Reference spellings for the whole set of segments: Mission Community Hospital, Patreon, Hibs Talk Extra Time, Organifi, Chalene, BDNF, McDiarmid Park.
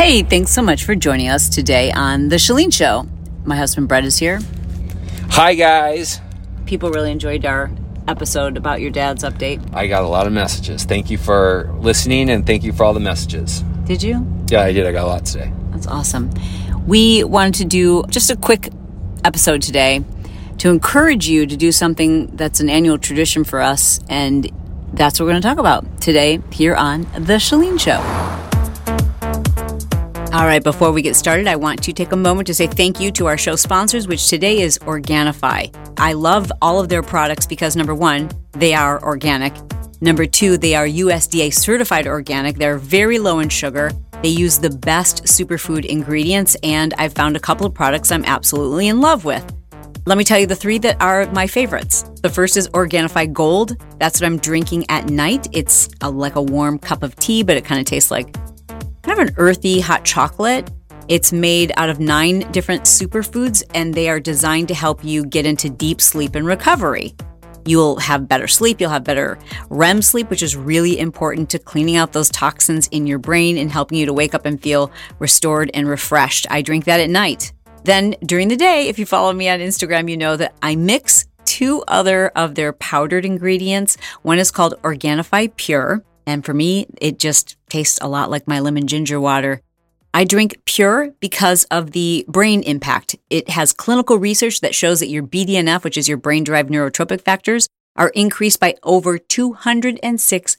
Hey, thanks so much for joining us today on The Chalene Show. My husband Brett is here. Hi, guys. People really enjoyed our episode about your dad's update. I got a lot of messages. Thank you for listening, and thank you for all the messages. Did you? Yeah, I did. I got a lot today. That's awesome. We wanted to do just a quick episode today to encourage you to do something that's an annual tradition for us, and that's what we're going to talk about today here on The Chalene Show. All right, before we get started, I want to take a moment to say thank you to our show sponsors, which today is Organifi. I love all of their products because, number one, they are organic. Number two, they are USDA certified organic. They're very low in sugar. They use the best superfood ingredients, and I've found a couple of products I'm absolutely in love with. Let me tell you the three that are my favorites. The first is Organifi Gold. That's what I'm drinking at night. It's like a warm cup of tea, but it kind of tastes like kind of an earthy hot chocolate. It's made out of 9 different superfoods, and they are designed to help you get into deep sleep and recovery. You'll have better sleep, you'll have better REM sleep, which is really important to cleaning out those toxins in your brain and helping you to wake up and feel restored and refreshed. I drink that at night. Then during the day, if you follow me on Instagram, you know that I mix 2 other of their powdered ingredients. One is called Organifi Pure. And for me, it just tastes a lot like my lemon ginger water. I drink Pure because of the brain impact. It has clinical research that shows that your BDNF, which is your brain-derived neurotropic factors, are increased by over 206%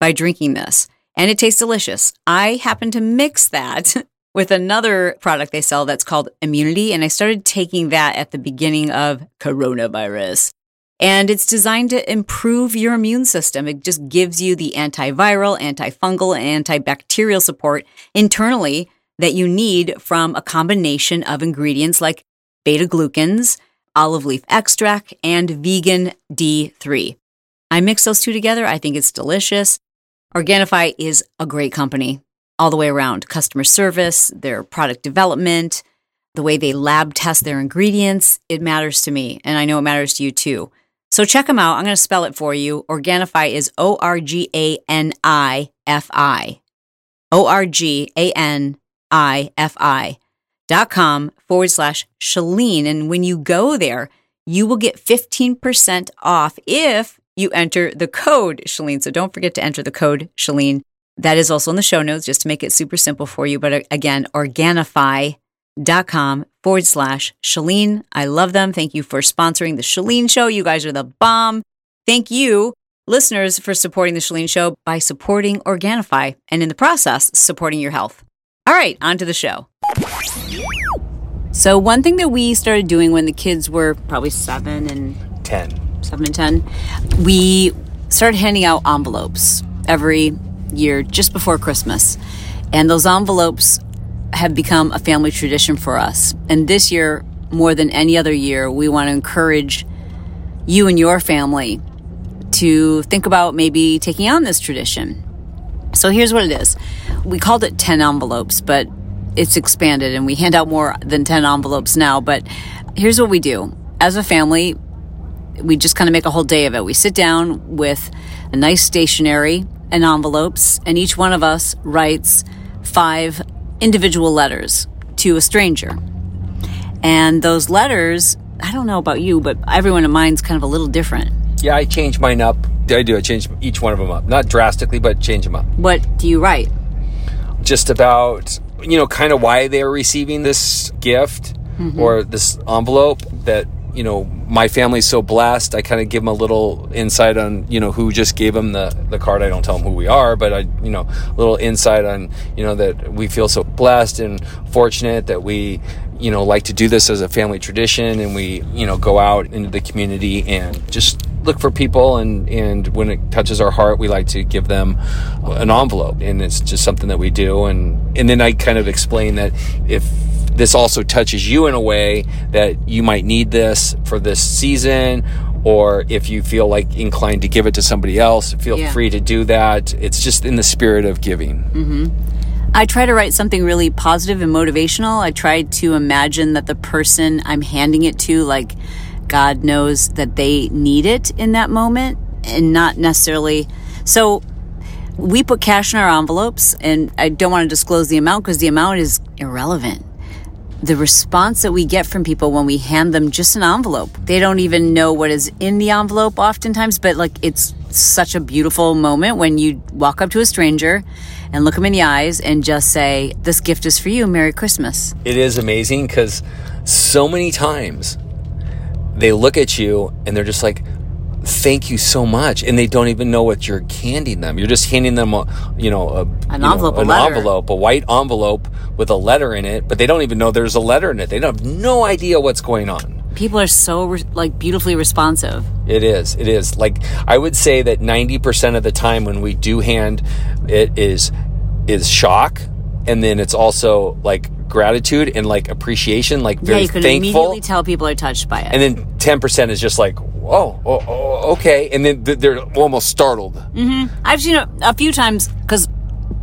by drinking this. And it tastes delicious. I happen to mix that with another product they sell that's called Immunity. And I started taking that at the beginning of coronavirus. And it's designed to improve your immune system. It just gives you the antiviral, antifungal, and antibacterial support internally that you need from a combination of ingredients like beta-glucans, olive leaf extract, and vegan D3. I mix those two together. I think it's delicious. Organifi is a great company all the way around. Customer service, their product development, the way they lab test their ingredients. It matters to me, and I know it matters to you too. So check them out. I'm going to spell it for you. Organifi is Organifi. Organifi.com/Chalene. And when you go there, you will get 15% off if you enter the code Chalene. So don't forget to enter the code Chalene. That is also in the show notes, just to make it super simple for you. But again, Organifi.com/Chalene. I love them. Thank you for sponsoring The Chalene Show. You guys are the bomb. Thank you, listeners, for supporting The Chalene Show by supporting Organifi and in the process, supporting your health. All right, on to the show. So one thing that we started doing when the kids were probably 7 and 10, we started handing out envelopes every year just before Christmas. And those envelopes have become a family tradition for us. And this year, more than any other year, we want to encourage you and your family to think about maybe taking on this tradition. So here's what it is. We called it 10 envelopes, but it's expanded and we hand out more than 10 envelopes now. But here's what we do. As a family, we just kind of make a whole day of it. We sit down with a nice stationery and envelopes, and each one of us writes 5 individual letters to a stranger. And those letters, I don't know about you, but everyone of mine's kind of a little different. Yeah, I change mine up. I do. I change each one of them up. Not drastically, but change them up. What do you write? Just about, kind of why they're receiving this gift or this envelope that, my family's so blessed. I kind of give them a little insight on, who just gave them the card. I don't tell them who we are, but I, a little insight on, that we feel so blessed and fortunate that we, like to do this as a family tradition, and we, go out into the community and just look for people. And when it touches our heart, we like to give them an envelope, and it's just something that we do. And then I kind of explain that if this also touches you in a way that you might need this for this season, or if you feel like inclined to give it to somebody else, feel free to do that. It's just in the spirit of giving. I try to write something really positive and motivational. I try to imagine that the person I'm handing it to, like, God knows that they need it in that moment, and not necessarily. So We put cash in our envelopes, and I don't want to disclose the amount because the amount is irrelevant. The response that we get from people when we hand them just an envelope, they don't even know what is in the envelope oftentimes, but like it's such a beautiful moment when you walk up to a stranger and look them in the eyes and just say, this gift is for you. Merry Christmas. It is amazing because so many times they look at you and they're just like, thank you so much. And they don't even know what you're handing them. You're just handing them an envelope, a white envelope with a letter in it, but they don't even know there's a letter in it. They don't have no idea what's going on. People are so beautifully responsive. It is. Like I would say that 90% of the time when we do hand, it is shock. And then it's also like gratitude and like appreciation, like very thankful. Yeah, you can immediately tell people are touched by it. And then 10% is just like, oh, okay. And then they're almost startled. Mm-hmm. I've seen it a few times because,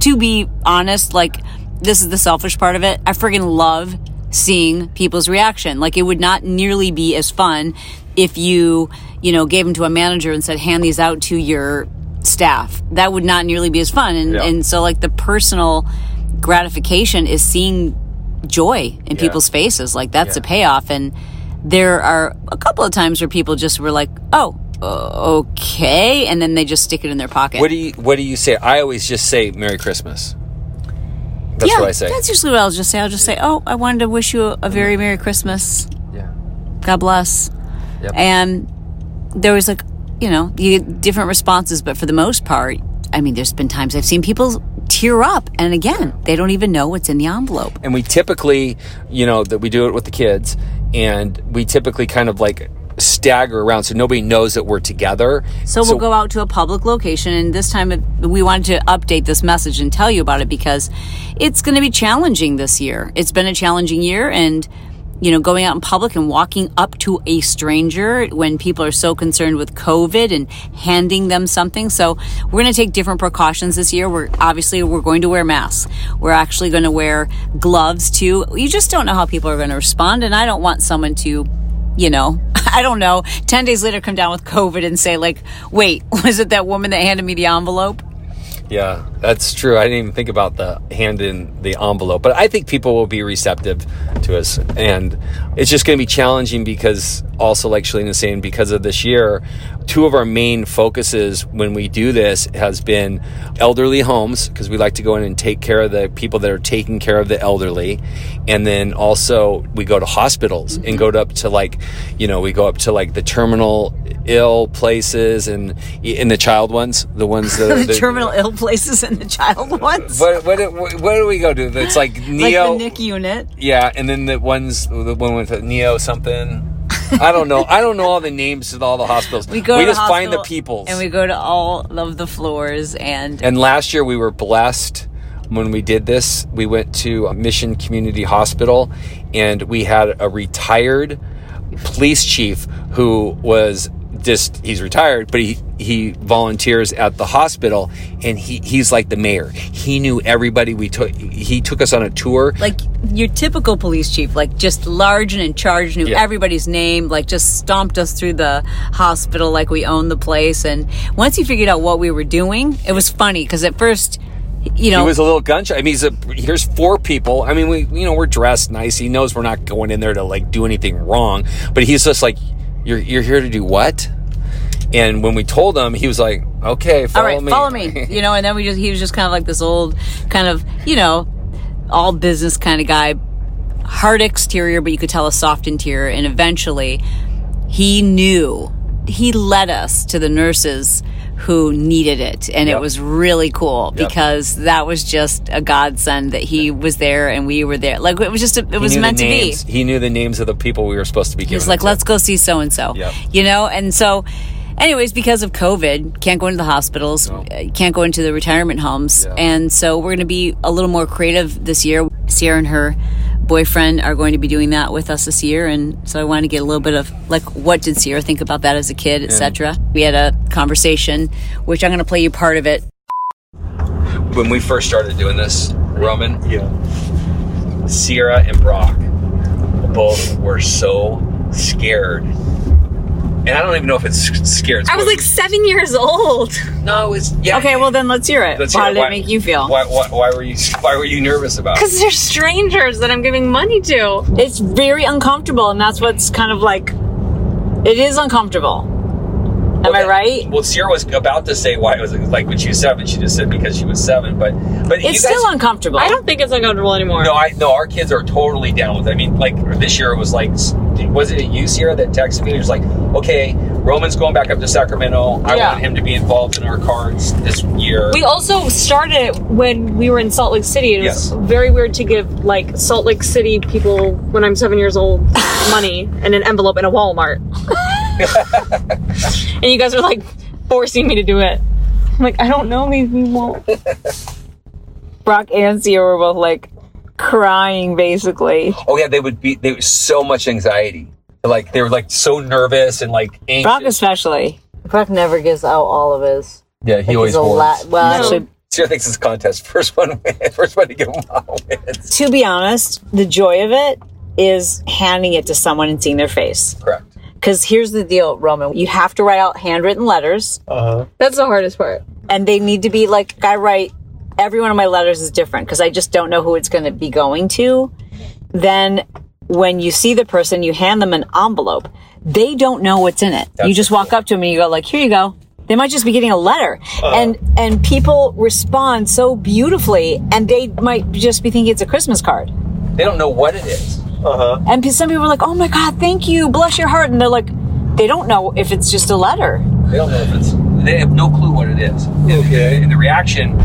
to be honest, like this is the selfish part of it. I friggin' love seeing people's reaction. Like it would not nearly be as fun if you gave them to a manager and said, hand these out to your staff. That would not nearly be as fun. And so like the personal gratification is seeing joy in people's faces. Like that's a payoff. And there are a couple of times where people just were like, oh, okay. And then they just stick it in their pocket. What do you say? I always just say Merry Christmas. That's what I say. That's usually what I'll just say. I'll just say, oh, I wanted to wish you a very Merry Christmas. Yeah. God bless. Yep. And there was like, you get different responses. But for the most part, I mean, there's been times I've seen people tear up. And again, they don't even know what's in the envelope. And we typically, that we do it with the kids. And we typically kind of like stagger around so nobody knows that we're together. So we'll go out to a public location. And this time we wanted to update this message and tell you about it because it's going to be challenging this year. It's been a challenging year. And, going out in public and walking up to a stranger when people are so concerned with COVID and handing them something. So we're going to take different precautions this year. We're going to wear masks. We're actually going to wear gloves too. You just don't know how people are going to respond. And I don't want someone to, 10 days later come down with COVID and say like, wait, was it that woman that handed me the envelope? Yeah, that's true. I didn't even think about the hand in the envelope, but I think people will be receptive to us. And it's just going to be challenging because also like Chalene is saying, because of this year, two of our main focuses when we do this has been elderly homes, because we like to go in and take care of the people that are taking care of the elderly. And then also we go to hospitals and go up to like the terminal ill places and the child ones, the ones that the terminal ill places and the child ones. What do we go to? It's like neo, like the NIC unit. Yeah, and then the one with the neo something. I don't know all the names of all the hospitals. We just find the peoples. And we go to all of the floors. And last year we were blessed when we did this. We went to Mission Community Hospital and we had a retired police chief who was just, he's retired, but he volunteers at the hospital and he's like the mayor. He knew everybody. He took us on a tour. Like your typical police chief, like just large and in charge, knew everybody's name, like just stomped us through the hospital like we owned the place. And once he figured out what we were doing, it was funny because at first, he was a little gun shy. I mean, here's four people. I mean, we're dressed nice. He knows we're not going in there to like do anything wrong, but he's just like, you're here to do what? And when we told him, he was like, okay, follow me. And then he was just kind of like this old kind of, all business kind of guy, hard exterior, but you could tell a soft interior. And eventually he knew, he led us to the nurses who needed it. And it was really cool because that was just a godsend that he was there and we were there. Like it was just, it was meant to be. He knew the names of the people we were supposed to be giving. He's like, let's go see so-and-so, And so anyways, because of COVID, can't go into the hospitals, can't go into the retirement homes. Yeah. And so we're going to be a little more creative this year. Sierra and her boyfriend are going to be doing that with us this year, and so I wanted to get a little bit of like, what did Sierra think about that as a kid, etc. We had a conversation, which I'm going to play you part of it. When we first started doing this, Roman, Sierra and Brock both were so scared And I don't even know if it's scared. I was like 7 years old. No, it's yeah. Okay, well then let's hear it. How did it make you feel? Why were you nervous about it? Because they're strangers that I'm giving money to. It's very uncomfortable, and that's what's kind of like. It is uncomfortable. Am I right? Well, Sierra was about to say why it was like when she was 7. She just said because she was 7, but it's still uncomfortable. I don't think it's uncomfortable anymore. No, our kids are totally down with it. I mean, like this year it was like, wasn't it you, Sierra, that texted me? It was like, okay, Roman's going back up to Sacramento. I want him to be involved in our cards this year. We also started it when we were in Salt Lake City. It was very weird to give like Salt Lake City people when I'm 7 years old money in an envelope in a Walmart. And you guys are like forcing me to do it. I'm like, I don't know, maybe we won't. Brock and Sierra were both like crying basically. Oh yeah, they were so much anxiety. Like they were like so nervous and like anxious. Brock especially. Brock never gives out all of his. Yeah, he always hoards. Actually, Sierra thinks it's a contest. First one to give them all wins. To be honest, the joy of it is handing it to someone and seeing their face. Correct. Because here's the deal, Roman. You have to write out handwritten letters. Uh-huh. That's the hardest part. And they need to be like, I write, every one of my letters is different because I just don't know who it's going to be going to. Then when you see the person, you hand them an envelope. They don't know what's in it. That's you just walk up to them and you go like, here you go. They might just be getting a letter. Uh-huh. And people respond so beautifully and they might just be thinking it's a Christmas card. They don't know what it is. Uh-huh. And some people are like, oh my God, thank you, bless your heart. And they're like, they don't know if it's just a letter. They don't know if it's, they have no clue what it is. Okay. And the reaction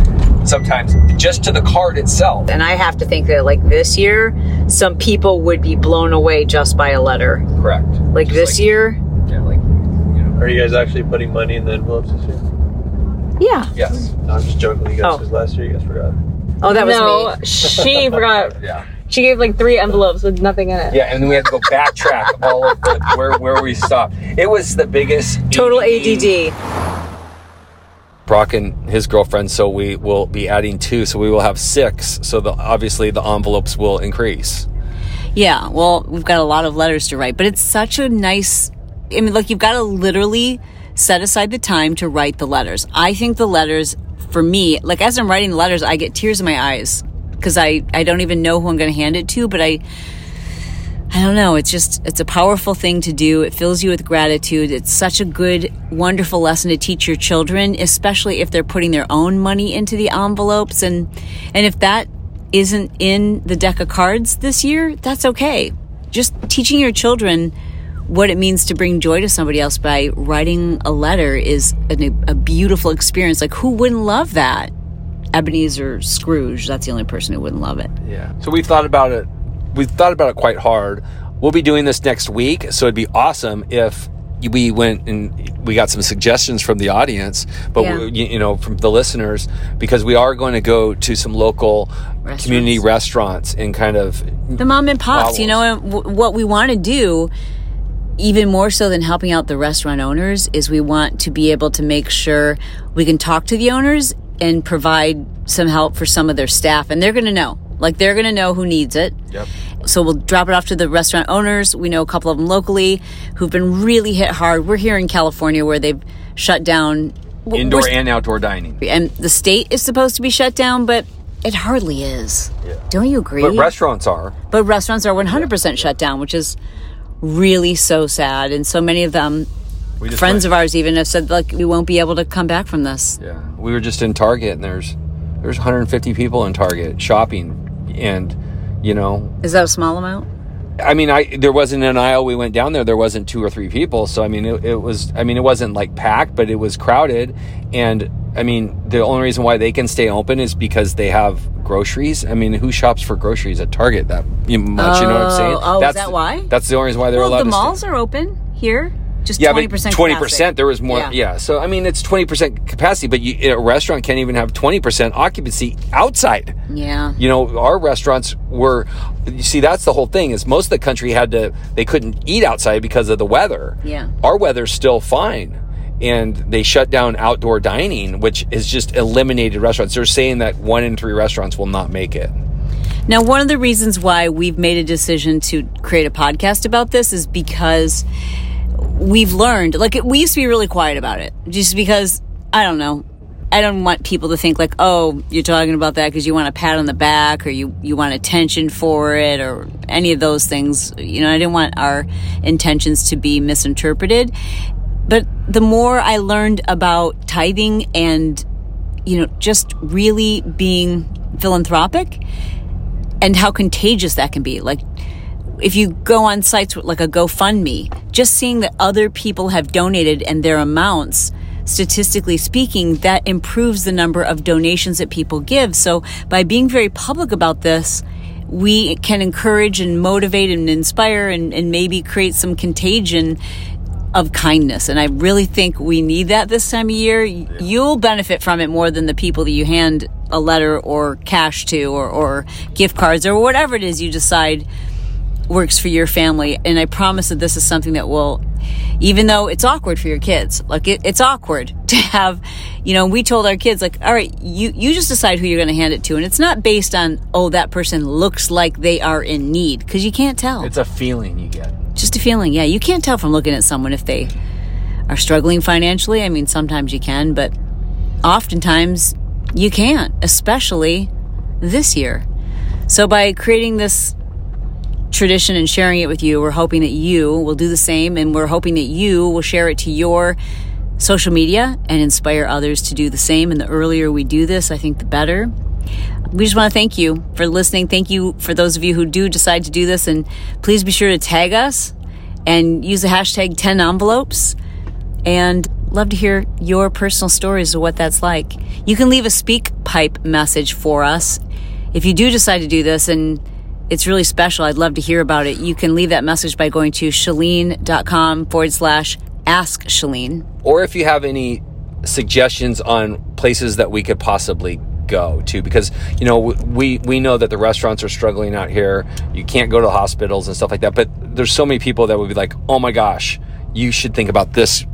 sometimes just to the card itself. And I have to think that like this year, some people would be blown away just by a letter. Correct. Like just this year. Yeah, like, you know. Are you guys actually putting money in the envelopes this year? Yeah. Yes. No, I'm just joking with you guys because last year you guys forgot. Oh, that was me. She forgot. Yeah. She gave like 3 envelopes with nothing in it. Yeah, and then we had to go backtrack all of where we stopped. It was the biggest total ADD. Brock and his girlfriend, so we will be adding 2, so we will have 6. So obviously the envelopes will increase. Yeah, well, we've got a lot of letters to write, but it's such a nice. I mean, look, you've got to literally set aside the time to write the letters. I think the letters, for me, like as I'm writing the letters, I get tears in my eyes. Because I don't even know who I'm going to hand it to, but I don't know. It's just, it's a powerful thing to do. It fills you with gratitude. It's such a good, wonderful lesson to teach your children, especially if they're putting their own money into the envelopes. And if that isn't in the deck of cards this year, that's okay. Just teaching your children what it means to bring joy to somebody else by writing a letter is a beautiful experience. Like, who wouldn't love that? Ebenezer Scrooge, that's the only person who wouldn't love it. Yeah. So we've thought about it quite hard. We'll be doing this next week, so it'd be awesome if we went and we got some suggestions from the audience, but from the listeners, because we are going to go to some local community restaurants and kind of the mom and pops, and what we want to do even more so than helping out the restaurant owners is we want to be able to make sure we can talk to the owners and provide some help for some of their staff. And they're going to know. Like, they're going to know who needs it. Yep. So we'll drop it off to the restaurant owners. We know a couple of them locally who've been really hit hard. We're here in California where they've shut down. Indoor and outdoor dining. And the state is supposed to be shut down, but it hardly is. Yeah. Don't you agree? But restaurants are. 100% shut down, which is really so sad. And so many of them... Friends of ours even have said, like, we won't be able to come back from this. Yeah. We were just in Target, and there's 150 people in Target shopping, and, Is that a small amount? I mean, there wasn't an aisle we went down there. There wasn't 2 or 3 people. So, I mean, it wasn't, like, packed, but it was crowded. And, I mean, the only reason why they can stay open is because they have groceries. I mean, who shops for groceries at Target that much? You know what I'm saying? Oh, is that why? That's the only reason why they're allowed to stay. Well, the malls are open here. Just 20% 20%. There was more. Yeah. So, I mean, it's 20% capacity, but a restaurant can't even have 20% occupancy outside. Yeah. Our restaurants were, you see, that's the whole thing is most of the country they couldn't eat outside because of the weather. Yeah. Our weather's still fine. And they shut down outdoor dining, which has just eliminated restaurants. They're saying that 1 in 3 restaurants will not make it. Now, one of the reasons why we've made a decision to create a podcast about this is because we've learned, like, we used to be really quiet about it just because, I don't know, I don't want people to think like, oh, you're talking about that because you want a pat on the back or you want attention for it or any of those things. You know, I didn't want our intentions to be misinterpreted. But the more I learned about tithing and, you know, just really being philanthropic and how contagious that can be. Like, if you go on sites like a GoFundMe, just seeing that other people have donated and their amounts, statistically speaking, that improves the number of donations that people give. So by being very public about this, we can encourage and motivate and inspire and maybe create some contagion of kindness. And I really think we need that this time of year. You'll benefit from it more than the people that you hand a letter or cash to or gift cards or whatever it is you decide works for your family. And I promise that this is something that will, even though it's awkward for your kids, like it's awkward to have, you know, we told our kids, like, all right, you just decide who you're going to hand it to. And it's not based on, oh, that person looks like they are in need, because you can't tell. It's a feeling you get. Just a feeling. Yeah. You can't tell from looking at someone if they are struggling financially. I mean, sometimes you can, but oftentimes you can't, especially this year. So by creating this tradition and sharing it with you, we're hoping that you will do the same, and we're hoping that you will share it to your social media and inspire others to do the same. And the earlier we do this, I think the better. We just want to thank you for listening. Thank you for those of you who do decide to do this, and please be sure to tag us and use the hashtag 10envelopes, and love to hear your personal stories of what that's like. You can leave a speak pipe message for us if you do decide to do this, and it's really special. I'd love to hear about it. You can leave that message by going to Chalene.com/askChalene. Or if you have any suggestions on places that we could possibly go to, because, you know, we know that the restaurants are struggling out here. You can't go to hospitals and stuff like that. But there's so many people that would be like, oh my gosh, you should think about this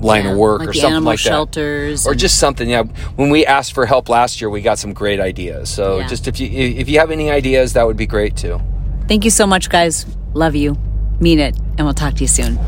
line of work, like, or something like shelters, that, or just something. Yeah, when we asked for help last year, we got some great ideas. So just if you have any ideas, that would be great too. Thank you so much, guys. Love you, mean it, and we'll talk to you soon.